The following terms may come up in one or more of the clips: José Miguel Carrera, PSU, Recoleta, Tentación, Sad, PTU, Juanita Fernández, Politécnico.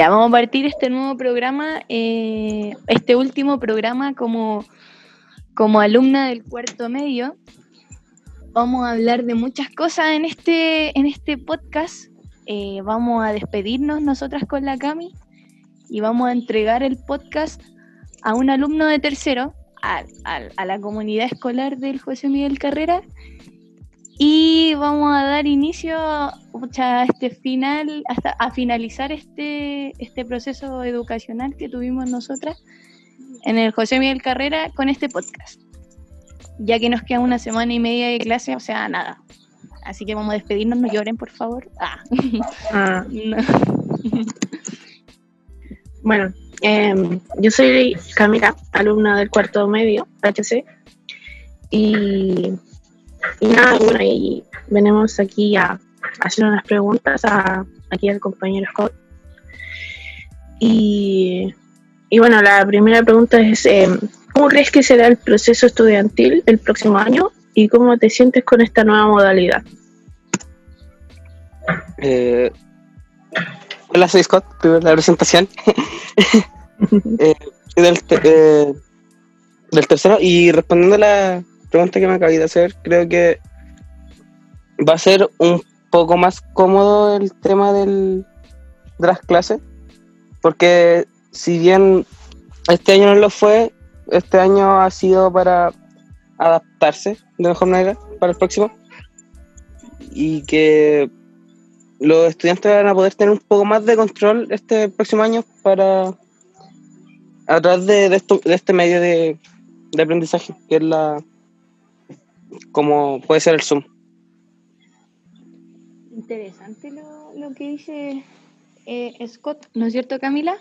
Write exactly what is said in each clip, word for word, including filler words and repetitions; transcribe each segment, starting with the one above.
Ya vamos a partir este nuevo programa, eh, este último programa como, como alumna del cuarto medio. Vamos a hablar de muchas cosas en este, en este podcast. Eh, vamos a despedirnos nosotras con la Cami y vamos a entregar el podcast a un alumno de tercero, a, a, a la comunidad escolar del José Miguel Carrera. Y vamos a dar inicio a este final, hasta a finalizar este, este proceso educacional que tuvimos nosotras en el José Miguel Carrera con este podcast, ya que nos queda una semana y media de clase, o sea, nada. Así que vamos a despedirnos, no lloren, por favor. Ah. Ah. No. Bueno, eh, yo soy Camila, alumna del cuarto medio, H C, y... Y nada, bueno, y venimos aquí a, a hacer unas preguntas a, aquí al compañero Scott. Y, y bueno, la primera pregunta es, eh, ¿cómo crees que será el proceso estudiantil el próximo año? ¿Y cómo te sientes con esta nueva modalidad? Eh, hola, soy Scott, primero la presentación. eh, del, te- eh, del tercero, y respondiendo a la... pregunta que me acabé de hacer, creo que va a ser un poco más cómodo el tema del, de las clases, porque si bien este año no lo fue, este año ha sido para adaptarse de mejor manera para el próximo, y que los estudiantes van a poder tener un poco más de control este próximo año para a través de, de, esto, de este medio de, de aprendizaje, que es la... como puede ser el Zoom. Interesante lo, lo que dice eh, Scott, ¿no es cierto, Camila?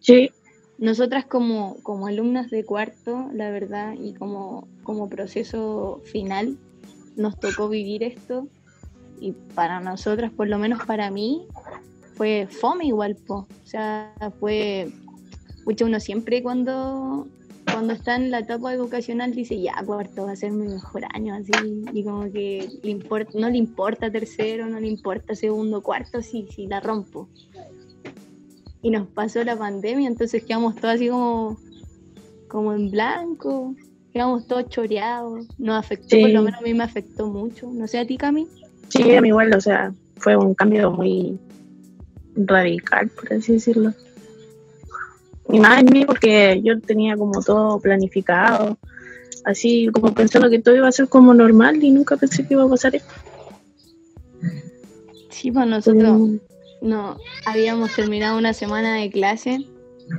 Sí. Nosotras como, como alumnas de cuarto, la verdad, y como, como proceso final, nos tocó vivir esto, y para nosotras, por lo menos para mí, fue fome igual, po. O sea, fue... Mucho uno siempre cuando... cuando está en la etapa educacional dice, ya, cuarto va a ser mi mejor año, así, y como que le importa, no le importa tercero, no le importa segundo, cuarto, sí, sí, la rompo. Y nos pasó la pandemia, entonces quedamos todos así como, como en blanco, quedamos todos choreados, nos afectó, sí. Por lo menos a mí me afectó mucho, no sé, ¿a ti, Cami? Sí, a mí igual, o sea, fue un cambio muy radical, por así decirlo. Y más en mí, porque yo tenía como todo planificado, así como pensando que todo iba a ser como normal, y nunca pensé que iba a pasar esto. Sí, pues nosotros um, no habíamos terminado una semana de clase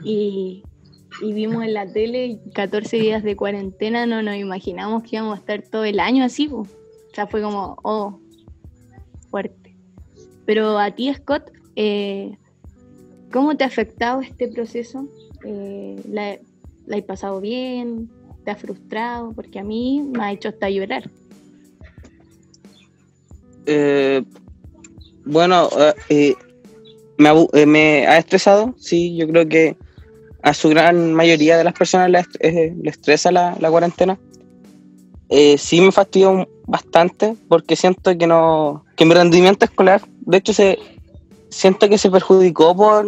y, y vimos en la tele catorce días de cuarentena, no nos imaginamos que íbamos a estar todo el año así, pues. O sea, fue como, oh, fuerte. Pero a ti, Scott, eh... ¿cómo te ha afectado este proceso? Eh, ¿la, ¿La he pasado bien? ¿Te ha frustrado? Porque a mí me ha hecho hasta llorar. Eh, bueno, eh, me, eh, me ha estresado, sí. Yo creo que a su gran mayoría de las personas le, eh, le estresa la, la cuarentena. Eh, sí me fastidió bastante porque siento que, no, que mi rendimiento escolar, de hecho, se... siento que se perjudicó por,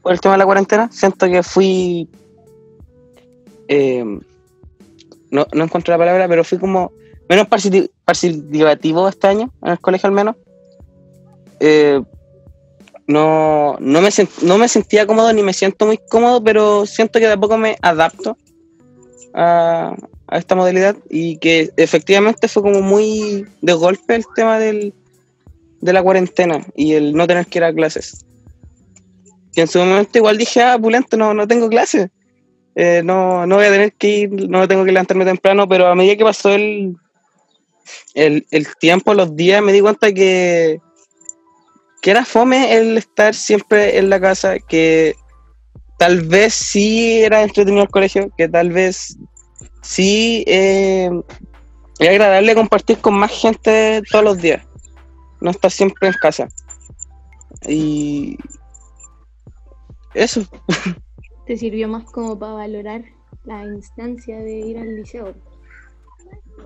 por el tema de la cuarentena. Siento que fui... Eh, no, no encontré la palabra, pero fui como menos participativo este año, en el colegio al menos. Eh, no, no, me sent, no me sentía cómodo, ni me siento muy cómodo, pero siento que tampoco me adapto a, a esta modalidad, y que efectivamente fue como muy de golpe el tema del... de la cuarentena y el no tener que ir a clases. Que en su momento igual dije, ah, pulento, no, no tengo clases, eh, no, no voy a tener que ir, no tengo que levantarme temprano, pero a medida que pasó el, el, el tiempo, los días, me di cuenta que, que era fome el estar siempre en la casa, que tal vez sí era entretenido el colegio, que tal vez sí eh, era agradable compartir con más gente todos los días, no estar siempre en casa. Y eso te sirvió más como para valorar la instancia de ir al liceo,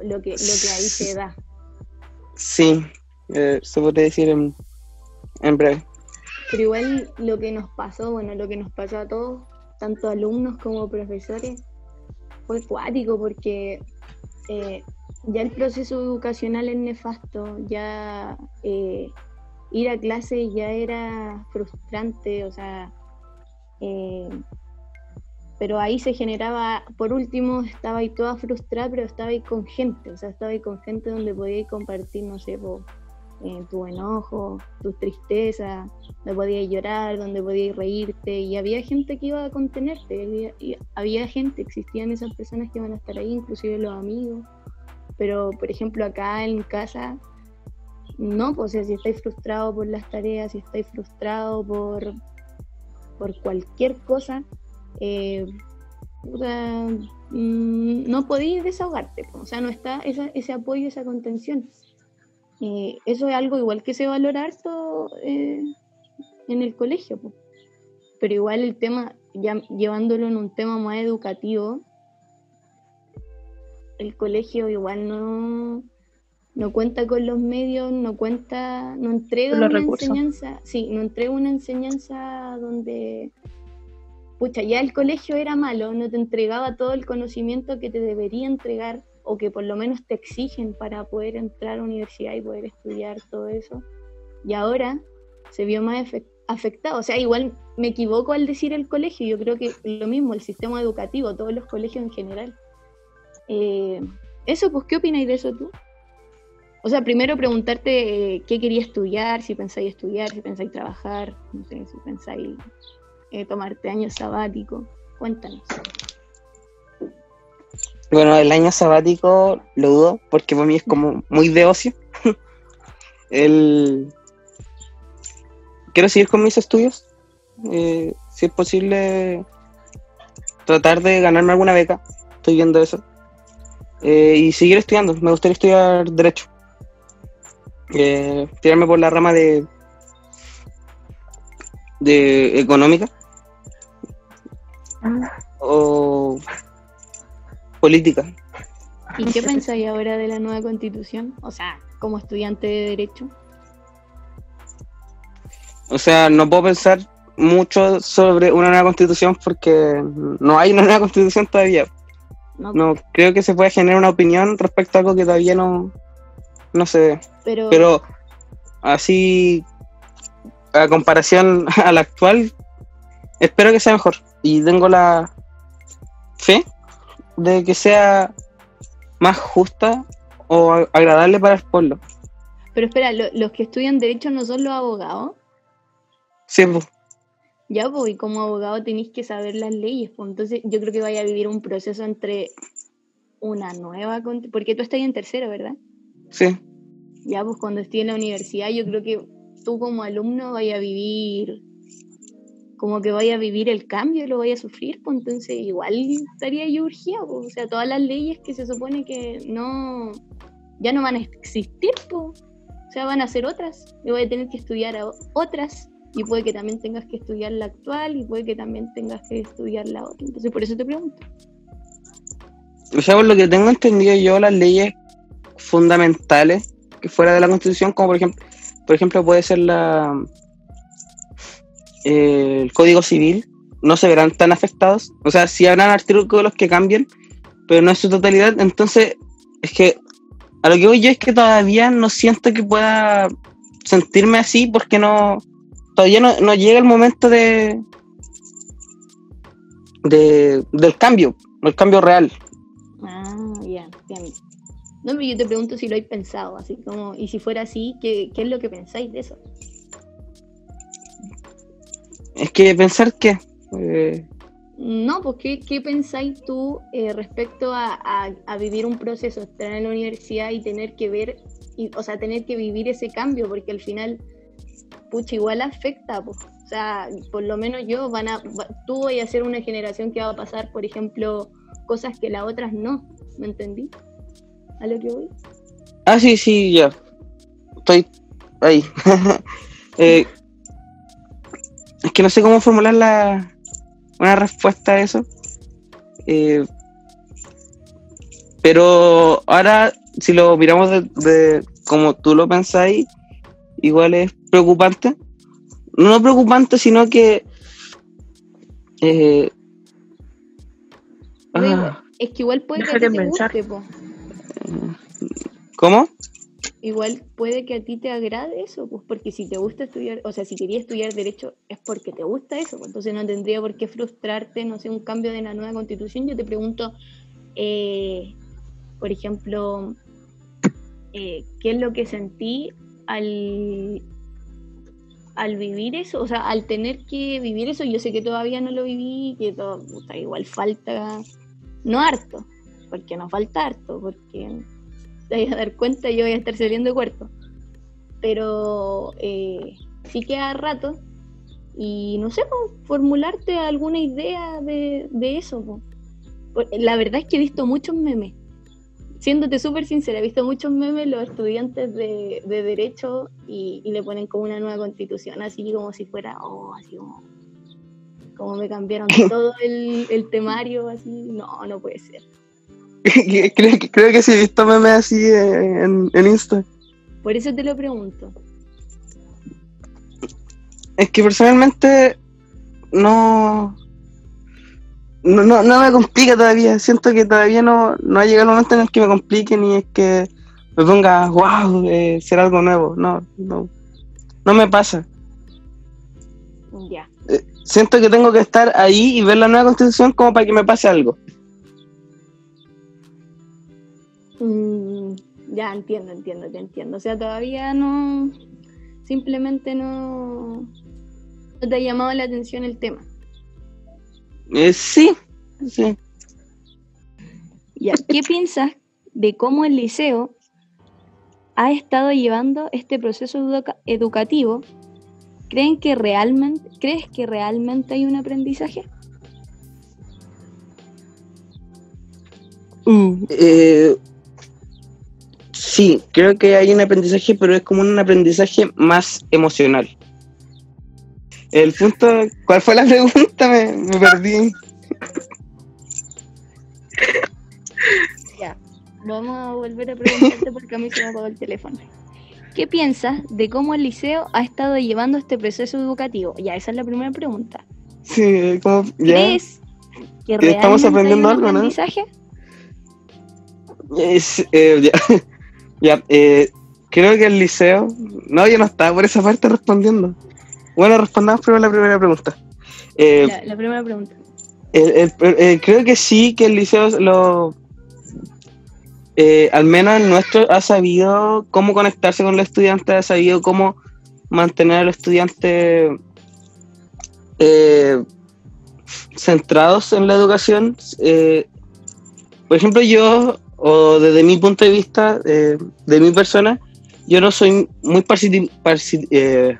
lo que, lo que ahí se da. Sí, eh, se podría decir en, en breve. Pero igual lo que nos pasó, bueno, lo que nos pasó a todos, tanto alumnos como profesores, fue cuático porque eh, ya el proceso educacional es nefasto, ya eh, ir a clase ya era frustrante, o sea, eh, pero ahí se generaba, por último, estaba ahí toda frustrada, pero estaba ahí con gente, o sea, estaba ahí con gente donde podía compartir, no sé, po, eh, tu enojo, tu tristeza, donde podías llorar, donde podías reírte, y había gente que iba a contenerte, había, y había gente, existían esas personas que iban a estar ahí, inclusive los amigos, pero, por ejemplo, acá en casa, no, pues, o sea, si estáis frustrado por las tareas, si estáis frustrado por, por cualquier cosa, Eh, o sea, mm, no podís desahogarte, o sea, no está esa, ese apoyo, esa contención. Eh, eso es algo igual que se valora harto eh, en el colegio, po. Pero igual el tema, ya llevándolo en un tema más educativo, el colegio igual no, no cuenta con los medios, no cuenta, no entrega una recursos. enseñanza, sí, no entrega una enseñanza donde... Pucha, ya el colegio era malo, no te entregaba todo el conocimiento que te debería entregar o que por lo menos te exigen para poder entrar a la universidad y poder estudiar todo eso. Y ahora se vio más afectado. O sea, igual me equivoco al decir el colegio, yo creo que lo mismo, el sistema educativo, todos los colegios en general. Eh, eso, pues, ¿qué opináis de eso tú? O sea, primero preguntarte eh, qué querías estudiar, si pensáis estudiar, si pensáis trabajar, no sé, si pensáis... Eh, tomarte año sabático, cuéntanos. Bueno, el año sabático lo dudo, porque para mí es como muy de ocio. el... Quiero seguir con mis estudios, eh, si es posible tratar de ganarme alguna beca, estoy viendo eso, eh, y seguir estudiando. Me gustaría estudiar Derecho, eh, tirarme por la rama de de económica o política. ¿Y qué pensáis ahora de la nueva constitución? O sea, como estudiante de derecho. O sea, no puedo pensar mucho sobre una nueva constitución porque no hay una nueva constitución todavía. No, no creo que se pueda generar una opinión respecto a algo que todavía no, no se ve. Pero, Pero así... a comparación a la actual, espero que sea mejor y tengo la fe de que sea más justa o agradable para el pueblo. Pero espera, ¿lo, los que estudian derecho no son los abogados? Sí, pues. Ya, pues, y como abogado tenés que saber las leyes, pues. Entonces yo creo que vaya a vivir un proceso entre una nueva, porque tú estás en tercero, ¿verdad? Sí. Ya, pues, cuando estoy en la universidad yo creo que tú como alumno vaya a vivir como que vaya a vivir el cambio y lo vaya a sufrir, pues entonces igual estaría yo urgida, pues. O sea, todas las leyes que se supone que no, ya no van a existir, pues. O sea, van a ser otras y voy a tener que estudiar a otras y puede que también tengas que estudiar la actual y puede que también tengas que estudiar la otra, entonces por eso te pregunto. O sea, por lo que tengo entendido yo, las leyes fundamentales que fuera de la Constitución, como por ejemplo Por ejemplo, puede ser la eh, el Código Civil, no se verán tan afectados. O sea, sí habrán artículos que cambien, pero no en su totalidad. Entonces, es que a lo que voy yo es que todavía no siento que pueda sentirme así porque no todavía no, no llega el momento de, de del cambio, el cambio real. Ah, ya, yeah, yeah. No, pero yo te pregunto si lo hay pensado, así como, y si fuera así, ¿qué, qué es lo que pensáis de eso? Es que pensar qué. Eh... No, pues ¿qué, qué pensáis tú eh, respecto a, a, a vivir un proceso, estar en la universidad y tener que ver, y, o sea, tener que vivir ese cambio, porque al final, pucha, igual afecta, pues. O sea, por lo menos yo, van a, tú voy a ser una generación que va a pasar, por ejemplo, cosas que las otras no, ¿me entendí? ¿A lo que voy? Ah, sí, sí, ya. Estoy ahí. eh, es que no sé cómo formular la una respuesta a eso. Eh, pero ahora, si lo miramos de, de como tú lo pensáis, igual es preocupante. no preocupante, sino que eh, Oye, ah, es que igual puede que a ti te guste, po. ¿Cómo? Igual puede que a ti te agrade eso, pues, porque si te gusta estudiar, o sea, si querías estudiar Derecho es porque te gusta eso, pues, entonces no tendría por qué frustrarte, no sé, un cambio de la nueva Constitución. Yo te pregunto, eh, por ejemplo, eh, ¿qué es lo que sentí al, al vivir eso? O sea, al tener que vivir eso. Yo sé que todavía no lo viví, que todo, o sea, igual falta, no harto, porque no falta harto, porque... te voy a dar cuenta, yo voy a estar saliendo de cuarto, pero eh, sí queda rato, y no sé, pues, formularte alguna idea de, de eso, pues. La verdad es que he visto muchos memes, siéndote súper sincera, he visto muchos memes los estudiantes de, de Derecho, y, y le ponen como una nueva Constitución, así como si fuera, oh, así como, como me cambiaron todo el, el temario, así, no, no puede ser. Creo que, creo que sí he visto memes así en, en Insta. Por eso te lo pregunto. Es que personalmente no, no, no, no me complica todavía. Siento que todavía no, no ha llegado el momento en el que me complique, ni es que me ponga, wow, eh, será algo nuevo. No, no, no me pasa. Ya. Eh, siento que tengo que estar ahí y ver la nueva Constitución como para que me pase algo. Mm, ya entiendo, entiendo, te entiendo. O sea, todavía no, simplemente no, no te ha llamado la atención el tema. Eh, sí, sí. Ya, ¿qué piensas de cómo el liceo ha estado llevando este proceso educa- educativo? ¿Creen que realmente, crees que realmente hay un aprendizaje? Mm, eh... Sí, creo que hay un aprendizaje, pero es como un aprendizaje más emocional. El punto... ¿Cuál fue la pregunta? Me, me perdí. Ya, vamos a volver a preguntarte porque a mí se me apagó el teléfono. ¿Qué piensas de cómo el liceo ha estado llevando este proceso educativo? Ya, esa es la primera pregunta. Sí, como... Ya. ¿Crees que realmente estamos aprendiendo hay un algo, aprendizaje? ¿No? Es, eh, ya... Ya, eh, creo que el liceo... No, yo no estaba por esa parte respondiendo. Bueno, respondamos primero la primera pregunta. Eh, la, la primera pregunta. El, el, el, el, creo que sí, que el liceo lo... Eh, al menos el nuestro ha sabido cómo conectarse con los estudiantes, ha sabido cómo mantener al estudiante eh, centrados en la educación. Eh, por ejemplo, yo... o desde mi punto de vista, eh, de mi persona, yo no soy muy participativo, particip- eh,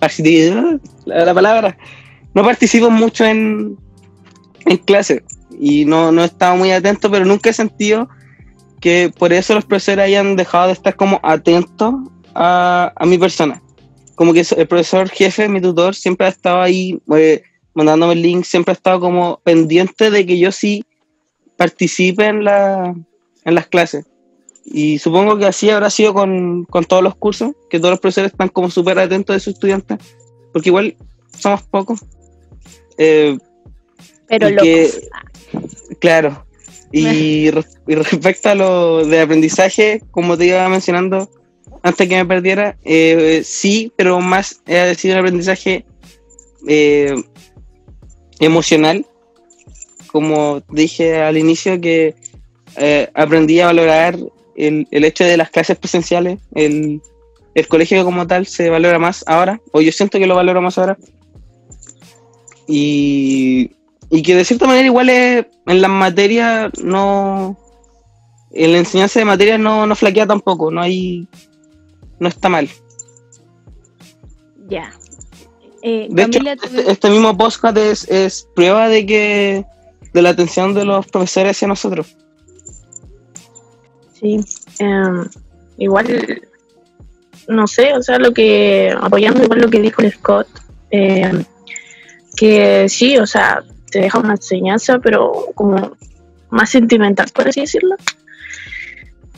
particip- la, la palabra, no participo mucho en, en clase, y no, no he estado muy atento, pero nunca he sentido que por eso los profesores hayan dejado de estar como atentos a, a mi persona. Como que el profesor jefe, mi tutor, siempre ha estado ahí, eh, mandándome el link, siempre ha estado como pendiente de que yo sí participe en la... en las clases, y supongo que así habrá sido con, con todos los cursos, que todos los profesores están como súper atentos de sus estudiantes, porque igual somos pocos, eh, pero locos que, claro, y, re, y respecto a lo de aprendizaje, como te iba mencionando antes que me perdiera, eh, sí, pero más ha sido un aprendizaje eh, emocional, como dije al inicio, que Eh, aprendí a valorar el, el hecho de las clases presenciales. El, el colegio como tal se valora más ahora, o yo siento que lo valoro más ahora, y, y que de cierta manera igual es, en las materias no, en la enseñanza de materias no, no flaquea tampoco, no hay, no está mal. Ya, yeah. eh, de Camila, hecho este, este mismo podcast es, es prueba de que de la atención de los profesores hacia nosotros. Sí, eh, igual, no sé, o sea, lo que, apoyando igual lo que dijo el Scott, eh, que sí, o sea, te deja una enseñanza, pero como más sentimental, por así decirlo.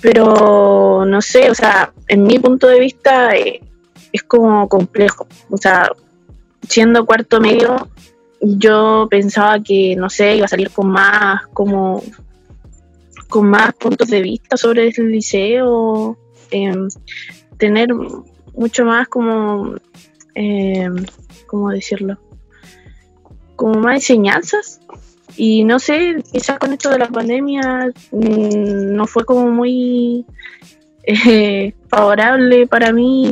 Pero, no sé, o sea, en mi punto de vista eh, es como complejo, o sea, siendo cuarto medio, yo pensaba que, no sé, iba a salir con más, como, con más puntos de vista sobre el liceo, eh, tener mucho más como, eh, ¿cómo decirlo? Como más enseñanzas. Y no sé, quizás con esto de la pandemia mmm, no fue como muy eh, favorable para mí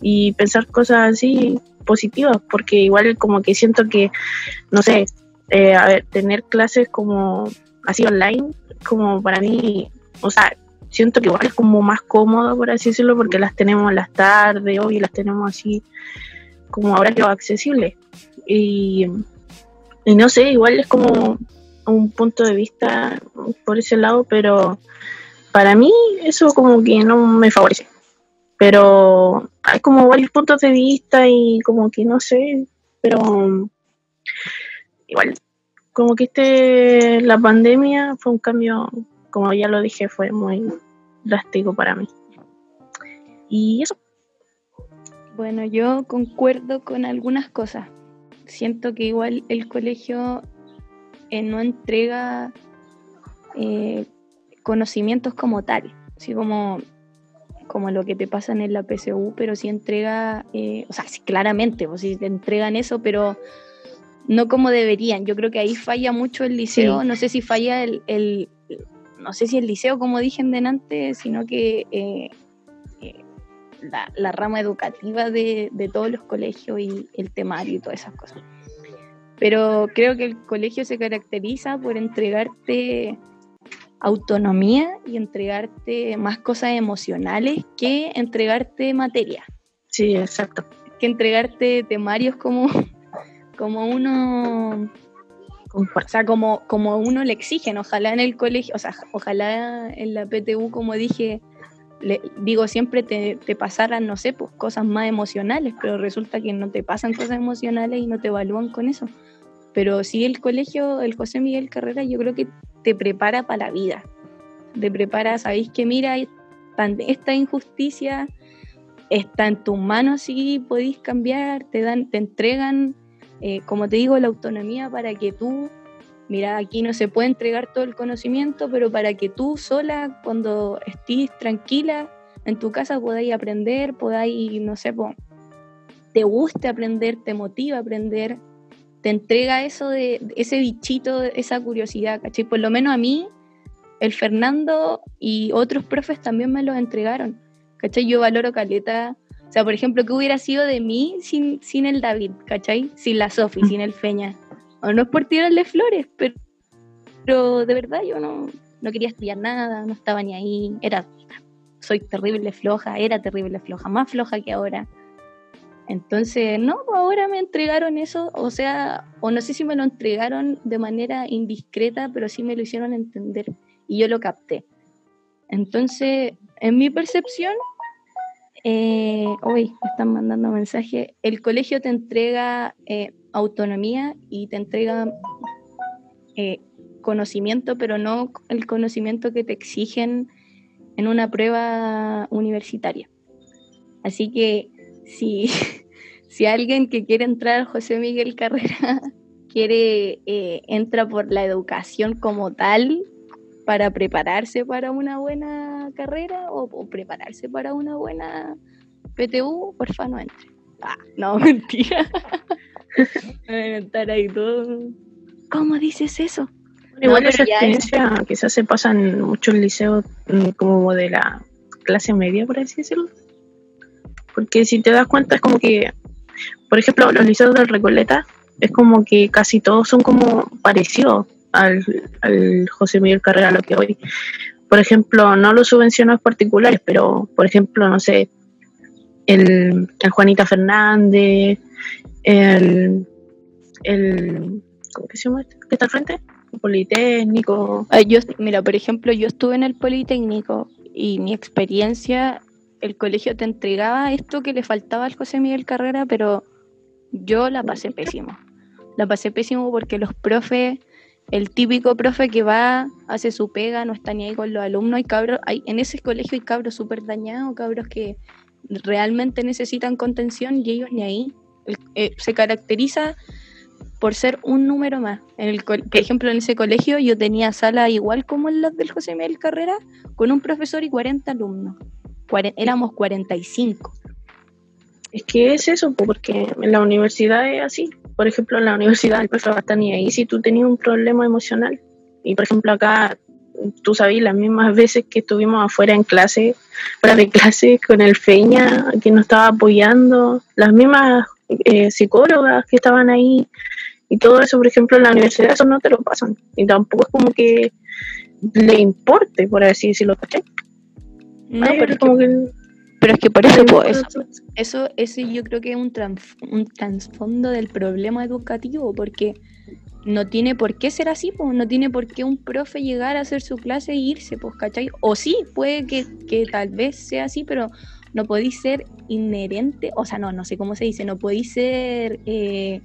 y pensar cosas así positivas, porque igual como que siento que, no sé, eh, a ver, tener clases como así online, como para mí, o sea, siento que igual es como más cómodo, por así decirlo, porque las tenemos las tardes, obvio, las tenemos así como ahora que va accesible. Y... Y no sé, igual es como un punto de vista por ese lado, pero para mí eso como que no me favorece. Pero hay como varios puntos de vista y como que no sé, pero igual como que este la pandemia fue un cambio, como ya lo dije, fue muy drástico para mí. Y eso. Bueno, yo concuerdo con algunas cosas. Siento que igual el colegio eh, no entrega eh, conocimientos como tal, así como, como lo que te pasan en la P S U, pero sí entrega, eh, o sea, sí, claramente, pues, sí te entregan eso, pero no como deberían. Yo creo que ahí falla mucho el liceo, sí. No sé si falla el, el, no sé si el liceo, como dije en delante, sino que eh, La, la rama educativa de, de todos los colegios y el temario y todas esas cosas. Pero creo que el colegio se caracteriza por entregarte autonomía y entregarte más cosas emocionales que entregarte materia. Sí, exacto. Que entregarte temarios como, como uno... O sea, como, como uno le exigen. Ojalá en el colegio, o sea, ojalá en la P T U, como dije... Le, digo, siempre te, te pasaran, no sé, pues cosas más emocionales, pero resulta que no te pasan cosas emocionales y no te evalúan con eso. Pero sí, el colegio, el José Miguel Carrera, yo creo que te prepara para la vida. Te prepara, sabéis que mira, esta injusticia está en tus manos, sí, podéis cambiar, te dan, te entregan, eh, como te digo, la autonomía para que tú... Mira, aquí no se puede entregar todo el conocimiento, pero para que tú sola, cuando estés tranquila en tu casa, podáis aprender, podáis, no sé, po, te guste aprender, te motiva a aprender, te entrega eso de ese bichito, esa curiosidad, ¿cachai? Por lo menos a mí, el Fernando y otros profes también me los entregaron, ¿cachai? Yo valoro caleta. O sea, por ejemplo, ¿qué hubiera sido de mí sin, sin el David, ¿cachai? Sin la Sofi, sin el Feña. O no es por tirarle flores, pero, pero de verdad yo no, no quería estudiar nada, no estaba ni ahí, era, soy terrible floja, era terrible floja, más floja que ahora. Entonces, no, ahora me entregaron eso, o sea, o no sé si me lo entregaron de manera indiscreta, pero sí me lo hicieron entender y yo lo capté. Entonces, en mi percepción, eh, uy, me están mandando mensajes, el colegio te entrega... Eh, autonomía y te entrega eh, conocimiento, pero no el conocimiento que te exigen en una prueba universitaria. Así que si, si alguien que quiere entrar al José Miguel Carrera quiere eh, entra por la educación como tal para prepararse para una buena carrera o, o prepararse para una buena P T U, porfa no entre. Ah, no, mentira. Estar ahí todo. ¿Cómo dices eso? Bueno, igual no, esa experiencia es... quizás se pasa en muchos liceos como de la clase media, por así decirlo. Porque si te das cuenta es como que, por ejemplo, los liceos de Recoleta es como que casi todos son como parecidos al, al José Miguel Carrera, lo que hoy. Por ejemplo, no los subvencionos particulares, pero por ejemplo, no sé, el, el Juanita Fernández, el, el ¿cómo que se llama este? ¿Qué está al frente? El Politécnico. Ay, yo, mira, por ejemplo, yo estuve en el Politécnico y mi experiencia, el colegio te entregaba esto que le faltaba al José Miguel Carrera, pero yo la pasé pésimo. La pasé pésimo porque los profes, el típico profe que va, hace su pega, no está ni ahí con los alumnos, hay cabros, hay, en ese colegio hay cabros súper dañados, cabros que realmente necesitan contención y ellos ni ahí. eh, se caracteriza por ser un número más. En el por ejemplo, en ese colegio yo tenía sala igual como en las del José Miguel Carrera, con un profesor y cuarenta alumnos. Cuare éramos cuarenta y cinco. Es que es eso, porque en la universidad es así. Por ejemplo, en la universidad el profesor va a estar ni ahí si tú tenías un problema emocional. Y por ejemplo acá, tú sabes, las mismas veces que estuvimos afuera en clase, fuera de clase con el Feña, que nos estaba apoyando, las mismas eh, psicólogas que estaban ahí, y todo eso, por ejemplo, en la universidad, eso no te lo pasan. Y tampoco es como que le importe, por así decirlo, ¿cachai? No, Ay, pero, es como que, que, pero es que por eso, pues, eso, eso, eso yo creo que es un, trans, un trasfondo del problema educativo, porque no tiene por qué ser así, pues, no tiene por qué un profe llegar a hacer su clase e irse, pues, ¿cachai? O sí, puede que, que tal vez sea así, pero no podéis ser inherente, o sea, no, no sé cómo se dice, no podéis ser eh,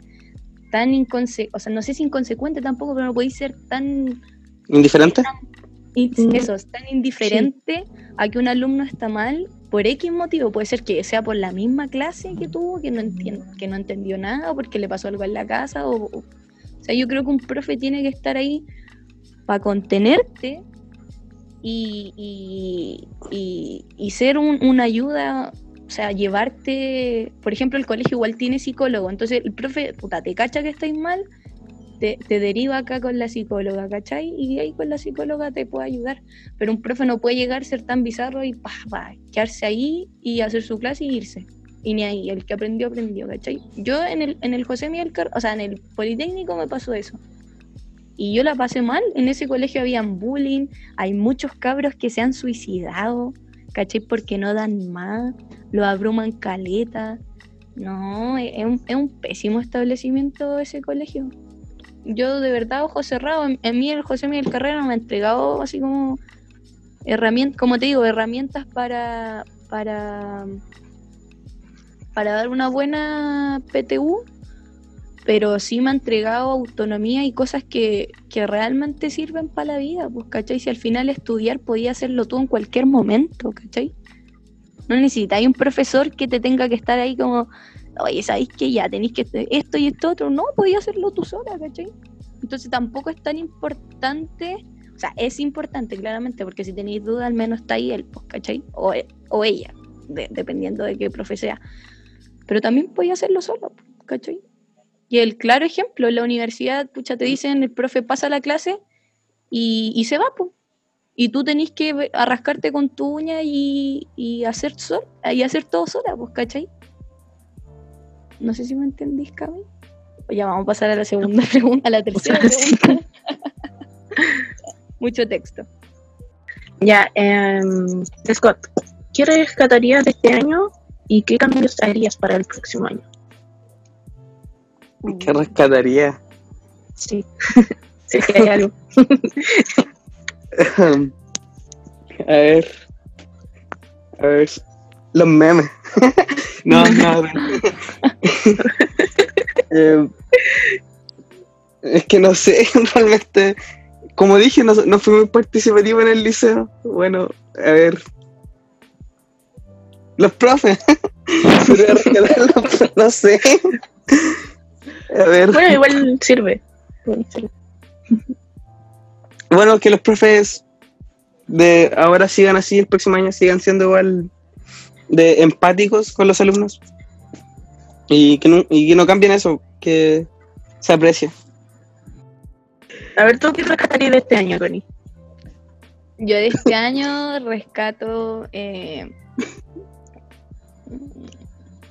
tan inconsecuente, o sea, no sé si inconsecuente tampoco, pero no podéis ser tan... ¿Indiferente? Tan, Eso, es tan indiferente sí. a que un alumno está mal por X motivo. Puede ser que sea por la misma clase que tuvo, que no, entiendo, que no entendió nada, o porque le pasó algo en la casa. O, o, o sea, yo creo que un profe tiene que estar ahí para contenerte y, y, y, y ser un, una ayuda, o sea, llevarte... Por ejemplo, el colegio igual tiene psicólogo, entonces el profe, puta, te cacha que estáis mal, Te, te deriva acá con la psicóloga, ¿cachai? Y ahí con la psicóloga te puede ayudar. Pero un profe no puede llegar a ser tan bizarro y pa, pa, quedarse ahí y hacer su clase y irse. Y ni ahí, el que aprendió, aprendió, ¿cachai? Yo en el, en el José Miguel Carrera, o sea, en el Politécnico me pasó eso. Y yo la pasé mal. En ese colegio habían bullying, hay muchos cabros que se han suicidado, ¿cachai? Porque no dan más, lo abruman caleta. No, es, es, un, es un pésimo establecimiento ese colegio. Yo de verdad, ojo cerrado, en, en mí el José Miguel Carrera me ha entregado así como herramientas, como te digo, herramientas para para para dar una buena P T U, pero sí me ha entregado autonomía y cosas que, que realmente sirven para la vida, pues, ¿cachai? Si al final estudiar podías hacerlo tú en cualquier momento, ¿cachai? No necesitas un profesor que te tenga que estar ahí como... Oye, ¿sabéis que ya tenéis que esto y esto otro? No, podía hacerlo tú sola, ¿cachai? Entonces tampoco es tan importante, o sea, es importante claramente, porque si tenéis duda al menos está ahí él, ¿cachai? O, o ella, de, dependiendo de qué profe sea. Pero también podía hacerlo sola, ¿cachai? Y el claro ejemplo, en la universidad, pucha, te dicen, el profe pasa la clase y, y se va, pues. Y tú tenés que arrascarte con tu uña y, y, hacer, sol, y hacer todo sola, pues, ¿cachai? No sé si me entendís, Cami. Pues ya vamos a pasar a la segunda pregunta, a la tercera pregunta. Mucho texto. Ya, eh, Scott, ¿qué rescatarías de este año y qué cambios harías para el próximo año? ¿Qué rescataría? Sí, sí que hay algo. um, a ver, a ver, los memes. No, no. eh, es que no sé, realmente, como dije, no, no fui muy participativo en el liceo. Bueno, a ver. Los profes. No sé. A ver. Bueno, igual sirve. Bueno, que los profes de ahora sigan así, el próximo año sigan siendo igual de empáticos con los alumnos y que no, y que no cambien eso, que se aprecie. A ver, ¿tú qué rescatarías de este año, Connie? Yo de este año rescato eh,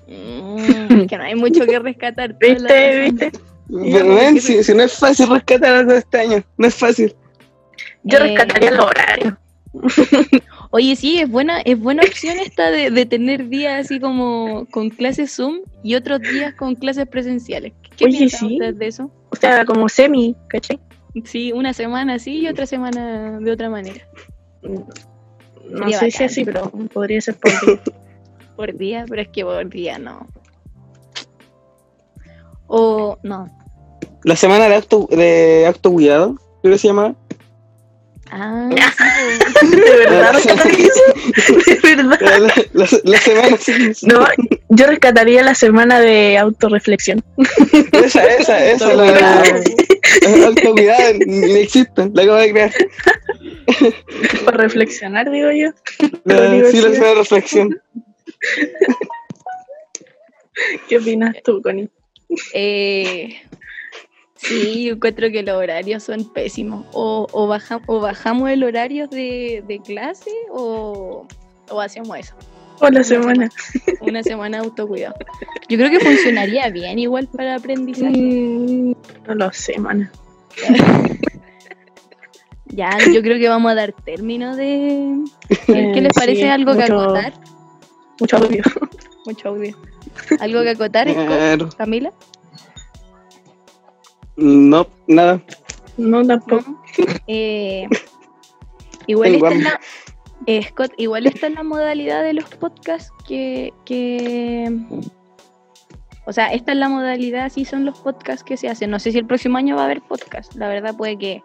mmm, que no hay mucho que rescatar. ¿Viste? ¿Viste? Pero ven, si, si no es fácil rescatar algo de este año, no es fácil. Yo eh, rescataría el horario. Oye, sí, es buena, es buena opción esta de, de tener días así como con clases Zoom y otros días con clases presenciales. ¿Qué Oye, piensan sí. ustedes de eso? O sea, como semi, ¿cachai? Sí, una semana así y otra semana de otra manera. No, no sé bacán, si así, pero podría ser por día. Por día, pero es que por día no. O no. La semana de auto, de autocuidado, creo que se llama. Ah, sí. De verdad, de verdad. La, la, la semana sin... No, yo rescataría la semana de autorreflexión. Esa, esa, esa. La, la, la autocuidado ni existe, la acabo de crear. Por reflexionar, digo yo. La, sí, la semana de reflexión. ¿Qué opinas tú, Connie? Eh... Sí, yo encuentro que los horarios son pésimos. O, o, baja, o bajamos el horario de, de clase o, o hacemos eso. O la semana. semana. Una semana de autocuidado. Yo creo que funcionaría bien igual para aprendizaje. Mm, no lo sé, mana. Ya, yo creo que vamos a dar término de... ¿Qué les parece? Sí, algo mucho, que acotar. Mucho audio. Mucho audio. ¿Algo que acotar, claro. Camila? No, nada. No, tampoco. Eh, igual, está la, eh, Scott, igual está en la modalidad de los podcasts que, que... O sea, esta es la modalidad, sí son los podcasts que se hacen. No sé si el próximo año va a haber podcast. La verdad puede que,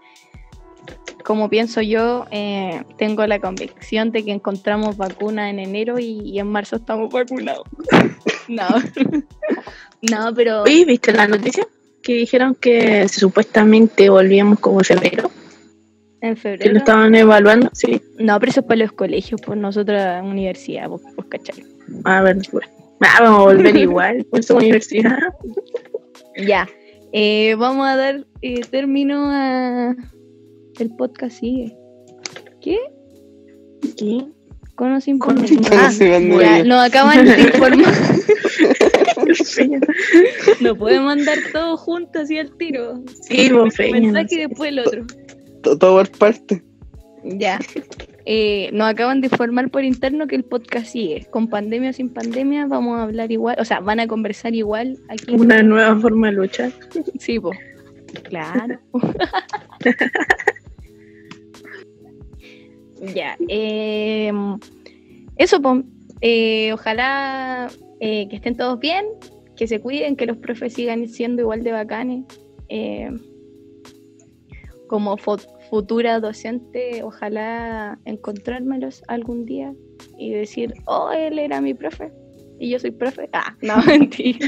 como pienso yo, eh, tengo la convicción de que encontramos vacuna en enero y, y en marzo estamos vacunados. No. No, pero... Uy, ¿viste la noticia? Que dijeron que supuestamente volvíamos como en febrero. ¿En febrero? Que lo estaban evaluando, sí. No, pero eso es para los colegios, pues nosotros la universidad, pues, pues cachai. A ver, pues. Ah, vamos a volver igual, pues universidad. Ya. Eh, vamos a dar eh, término a... El podcast sigue. ¿Qué? ¿Qué? Con los informes. Ah, ya, nos acaban de informar. No podemos andar todos juntos así al tiro. Sí, vos feña. Mensaje y después el otro. Todo por parte. Ya. Eh, nos acaban de informar por interno que el podcast sigue. Con pandemia o sin pandemia vamos a hablar igual. O sea, van a conversar igual aquí. Una nueva forma de luchar. Sí, vos. Claro. Ya. Eh, eso, pues. Eh, ojalá... Eh, que estén todos bien, que se cuiden, que los profes sigan siendo igual de bacanes. Eh, como fo- futura docente, ojalá encontrármelos algún día y decir, oh, él era mi profe y yo soy profe. Ah, no, mentira.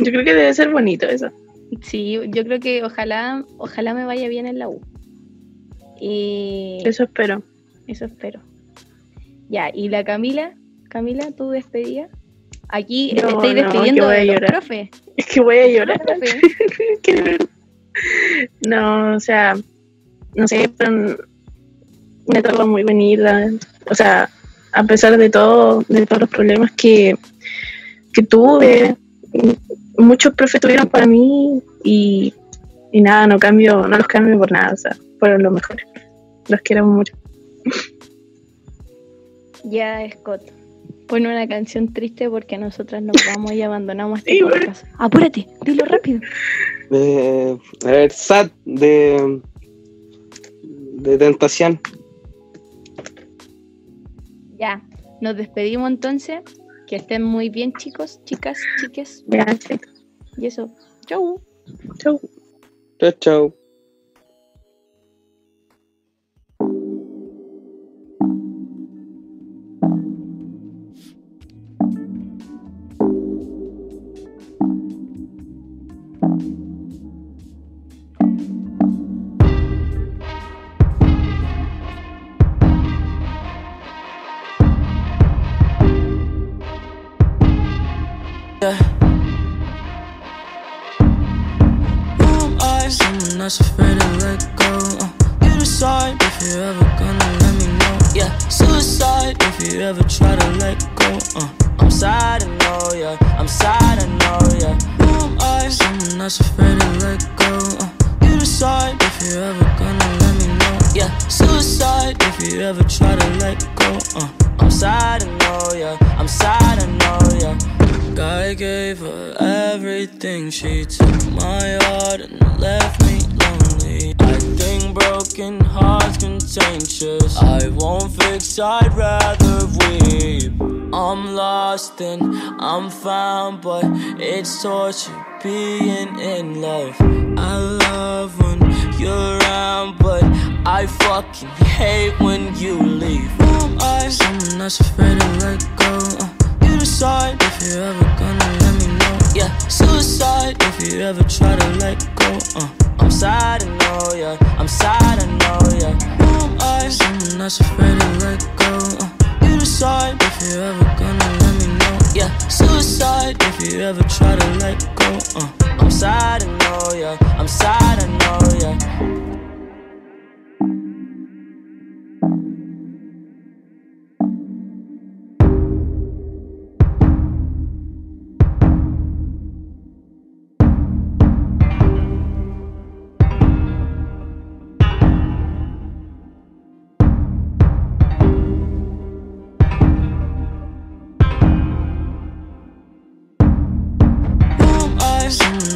Yo creo que debe ser bonito eso. Sí, yo creo que ojalá, ojalá me vaya bien en la U. Y... Eso espero. Eso espero. Ya, y la Camila, Camila, ¿tú despedida? Aquí no, estoy despidiendo no, de los profes. Es que voy a llorar. No, o sea, no sé, pero me tocó muy bonita. O sea, a pesar de todo, de todos los problemas que, que tuve, muchos profes tuvieron para mí y, y nada, no cambio, no los cambio por nada. O sea, fueron los mejores. Los quiero mucho. Ya, Scott. Pon una canción triste porque nosotras nos vamos y abandonamos este sí, podcast. Bueno. Apúrate, dilo rápido. Eh, a ver, Sad de, de Tentación. Ya, nos despedimos entonces. Que estén muy bien, chicos, chicas, chiques. Gracias. Y eso, chau. Chau. Chau, chau. Afraid to let go. Uh, you decide if you're ever gonna let me know. Yeah, suicide if you ever try to let go. Uh, I'm sad, I know, yeah. I'm sad, I know, yeah. Who am I? Someone that's afraid to let go. Uh, you decide if you're ever gonna let me know. Yeah, suicide if you ever try to let go. Uh, I'm sad, I know, yeah. I'm sad, I know, yeah. I gave her everything, she took my heart and left me lonely. I think broken hearts contagious, I won't fix, I'd rather weep. I'm lost and I'm found, but it's torture being in love. I love when you're around, but I I fucking hate when you leave. Am I someone that's afraid to let go? Uh, you decide if you're ever gonna let me know. Yeah, suicide if you ever try to let go. Uh, I'm sad, I know, yeah. I'm sad, I know, yeah. Am I someone that's afraid to let go? Uh, you decide if you're ever gonna let me know. Yeah, suicide if you ever try to let go. Uh, I'm sad, I know, yeah. I'm sad, I know, yeah.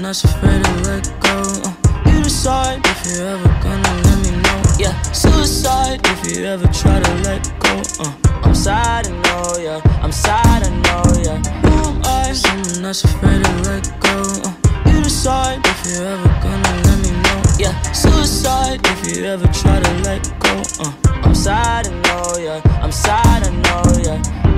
That's afraid to let go. Uh, you decide if you're ever gonna let me know. Yeah, suicide if you ever try to let go. Uh, I'm sad, I know, yeah. I'm sad, I know, yeah. Who am I? Someone that's afraid to let go. Uh, you decide if you're ever gonna let me know. Yeah, suicide if you ever try to let go. Uh, I'm sad, I know, yeah. I'm sad, I know, yeah.